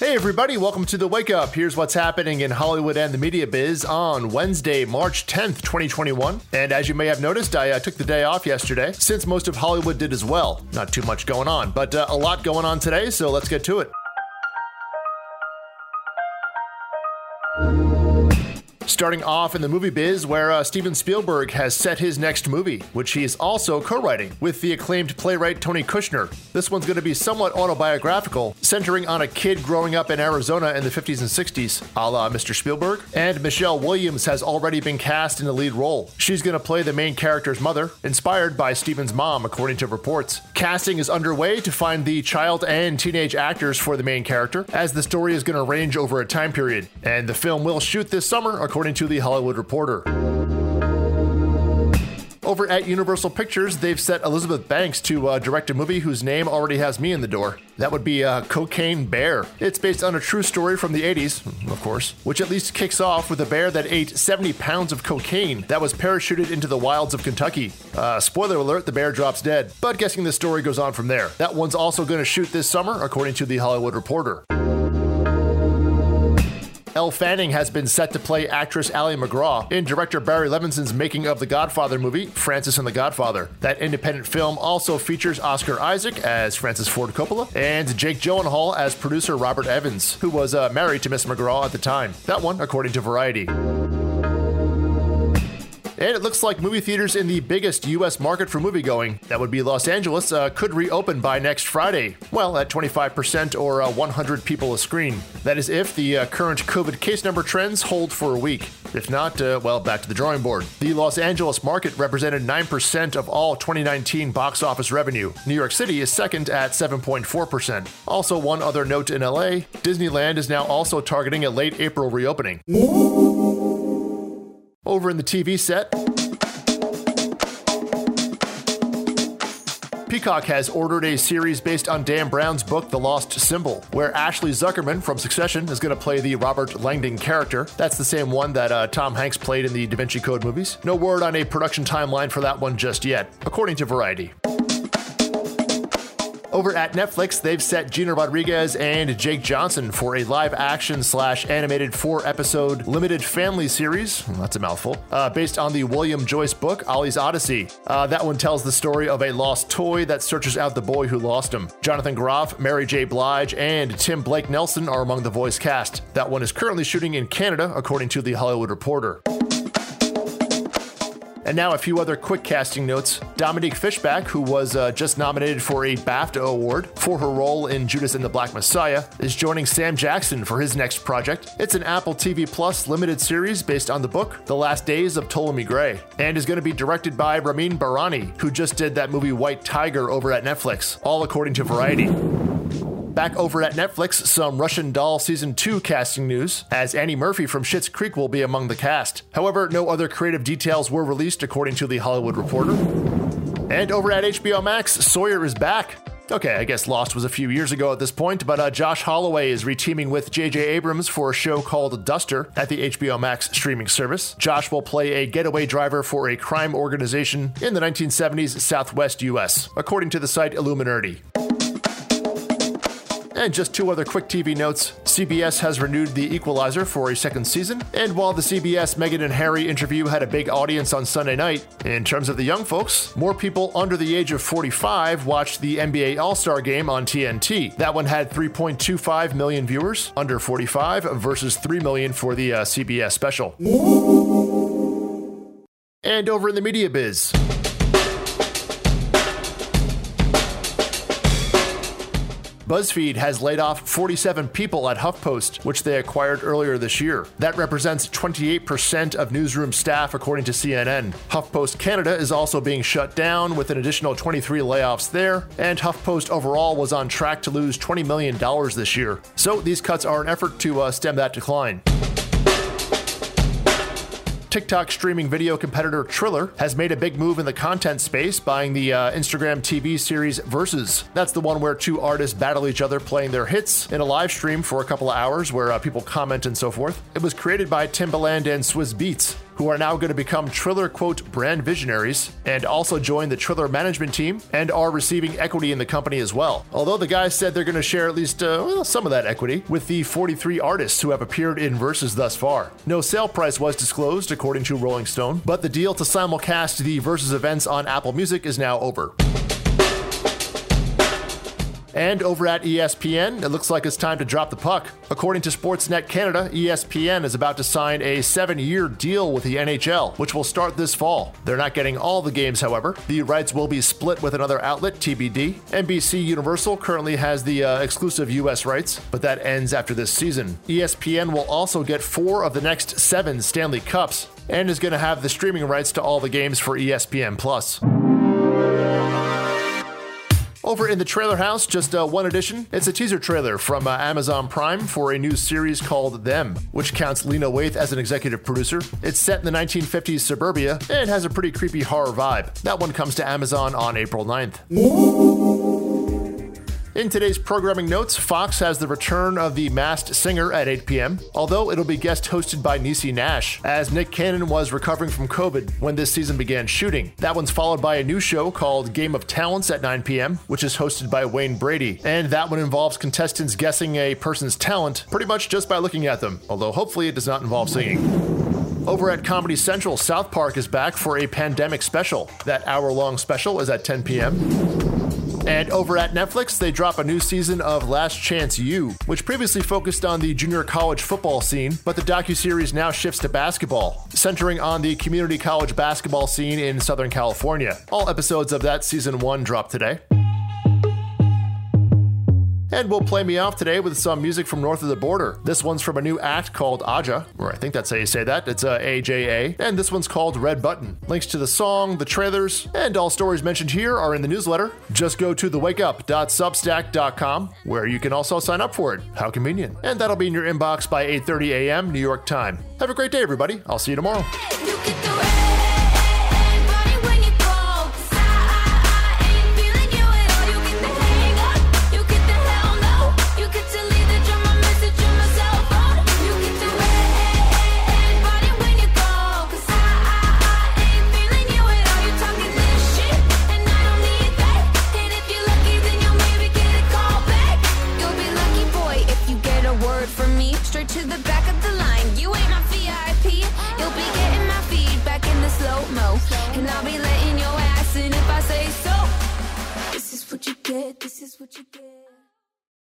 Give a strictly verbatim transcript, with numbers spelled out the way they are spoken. Hey everybody, welcome to The Wake Up. Here's what's happening in Hollywood and the media biz on Wednesday, March tenth, twenty twenty-one. And as you may have noticed, I uh, took the day off yesterday, since most of Hollywood did as well. Not too much going on, but uh, a lot going on today, so let's get to it. Starting off in the movie biz, where uh, Steven Spielberg has set his next movie, which he is also co-writing with the acclaimed playwright Tony Kushner. This one's going to be somewhat autobiographical, centering on a kid growing up in Arizona in the fifties and sixties, a la Mister Spielberg. And Michelle Williams has already been cast in the lead role. She's going to play the main character's mother, inspired by Steven's mom, according to reports. Casting is underway to find the child and teenage actors for the main character, as the story is going to range over a time period. And the film will shoot this summer, according According to The Hollywood Reporter. Over at Universal Pictures, they've set Elizabeth Banks to uh, direct a movie whose name already has me in the door. That would be uh, Cocaine Bear. It's based on a true story from the eighties, of course, which at least kicks off with a bear that ate seventy pounds of cocaine that was parachuted into the wilds of Kentucky. Uh, spoiler alert, the bear drops dead, but guessing the story goes on from there. That one's also going to shoot this summer, according to The Hollywood Reporter. Elle Fanning has been set to play actress Ali McGraw in director Barry Levinson's making of the Godfather movie, Francis and the Godfather. That independent film also features Oscar Isaac as Francis Ford Coppola and Jake Gyllenhaal as producer Robert Evans, who was uh, married to Miss McGraw at the time. That one, according to Variety. And it looks like movie theaters in the biggest U S market for moviegoing, that would be Los Angeles, uh, could reopen by next Friday. Well, at twenty-five percent or uh, one hundred people a screen. That is if the uh, current COVID case number trends hold for a week. If not, uh, well, back to the drawing board. The Los Angeles market represented nine percent of all twenty nineteen box office revenue. New York City is second at seven point four percent. Also, one other note in L A, Disneyland is now also targeting a late April reopening. Over in the T V set, Peacock has ordered a series based on Dan Brown's book, The Lost Symbol, where Ashley Zuckerman from Succession is going to play the Robert Langdon character. That's the same one that uh, Tom Hanks played in the Da Vinci Code movies. No word on a production timeline for that one just yet, according to Variety. Over at Netflix, they've set Gina Rodriguez and Jake Johnson for a live-action slash animated four-episode limited family series, that's a mouthful, uh, based on the William Joyce book, Ollie's Odyssey. Uh, that one tells the story of a lost toy that searches out the boy who lost him. Jonathan Groff, Mary J. Blige, and Tim Blake Nelson are among the voice cast. That one is currently shooting in Canada, according to The Hollywood Reporter. And now a few other quick casting notes. Dominique Fishback, who was uh, just nominated for a BAFTA award for her role in Judas and the Black Messiah, is joining Sam Jackson for his next project. It's an Apple T V Plus limited series based on the book, The Last Days of Ptolemy Gray, and is going to be directed by Ramin Barani, who just did that movie White Tiger over at Netflix, all according to Variety. Back over at Netflix, some Russian Doll Season two casting news, as Annie Murphy from Schitt's Creek will be among the cast. However, no other creative details were released, according to The Hollywood Reporter. And over at H B O Max, Sawyer is back. Okay, I guess Lost was a few years ago at this point, but uh, Josh Holloway is reteaming with J J Abrams for a show called Duster at the H B O Max streaming service. Josh will play a getaway driver for a crime organization in the nineteen seventies Southwest U S, according to the site Illuminati. And just two other quick T V notes. C B S has renewed The Equalizer for a second season, and while the C B S Meghan and Harry interview had a big audience on Sunday night, in terms of the young folks, more people under the age of forty-five watched the N B A All-Star Game on T N T. That one had three point two five million viewers, under forty-five, versus three million for the uh, C B S special. And over in the media biz, BuzzFeed has laid off forty-seven people at HuffPost, which they acquired earlier this year. That represents twenty-eight percent of newsroom staff, according to C N N. HuffPost Canada is also being shut down, with an additional twenty-three layoffs there, and HuffPost overall was on track to lose twenty million dollars this year. So these cuts are an effort to uh, stem that decline. TikTok streaming video competitor Triller has made a big move in the content space, buying the uh, Instagram T V series Versus. That's the one where two artists battle each other playing their hits in a live stream for a couple of hours where uh, people comment and so forth. It was created by Timbaland and Swizz Beatz, who are now going to become Triller, quote, brand visionaries, and also join the Triller management team and are receiving equity in the company as well. Although the guy said they're going to share at least uh, well, some of that equity with the forty-three artists who have appeared in Versus thus far. No sale price was disclosed, according to Rolling Stone, but the deal to simulcast the Versus events on Apple Music is now over. And over at E S P N, it looks like it's time to drop the puck. According to Sportsnet Canada, E S P N is about to sign a seven-year deal with the N H L, which will start this fall. They're not getting all the games, however. The rights will be split with another outlet, T B D. N B C Universal currently has the uh, exclusive U S rights, but that ends after this season. E S P N will also get four of the next seven Stanley Cups and is going to have the streaming rights to all the games for E S P N plus. Over in the trailer house, just uh, one addition. It's a teaser trailer from uh, Amazon Prime for a new series called Them, which counts Lena Waithe as an executive producer. It's set in the nineteen fifties suburbia, and it has a pretty creepy horror vibe. That one comes to Amazon on April ninth. In today's programming notes, Fox has the return of The Masked Singer at eight p.m., although it'll be guest hosted by Niecy Nash, as Nick Cannon was recovering from COVID when this season began shooting. That one's followed by a new show called Game of Talents at nine p.m., which is hosted by Wayne Brady, and that one involves contestants guessing a person's talent pretty much just by looking at them, although hopefully it does not involve singing. Over at Comedy Central, South Park is back for a pandemic special. That hour-long special is at ten p.m., And over at Netflix, they drop a new season of Last Chance U, which previously focused on the junior college football scene, but the docuseries now shifts to basketball, centering on the community college basketball scene in Southern California. All episodes of that season one drop today. And we'll play me off today with some music from north of the border. This one's from a new act called Aja, or I think that's how you say that. It's uh, A J A. And this one's called Red Button. Links to the song, the trailers, and all stories mentioned here are in the newsletter. Just go to the wake up dot substack dot com, where you can also sign up for it. How convenient. And that'll be in your inbox by eight thirty a.m. New York time. Have a great day, everybody. I'll see you tomorrow. You can do it. And I'll be late.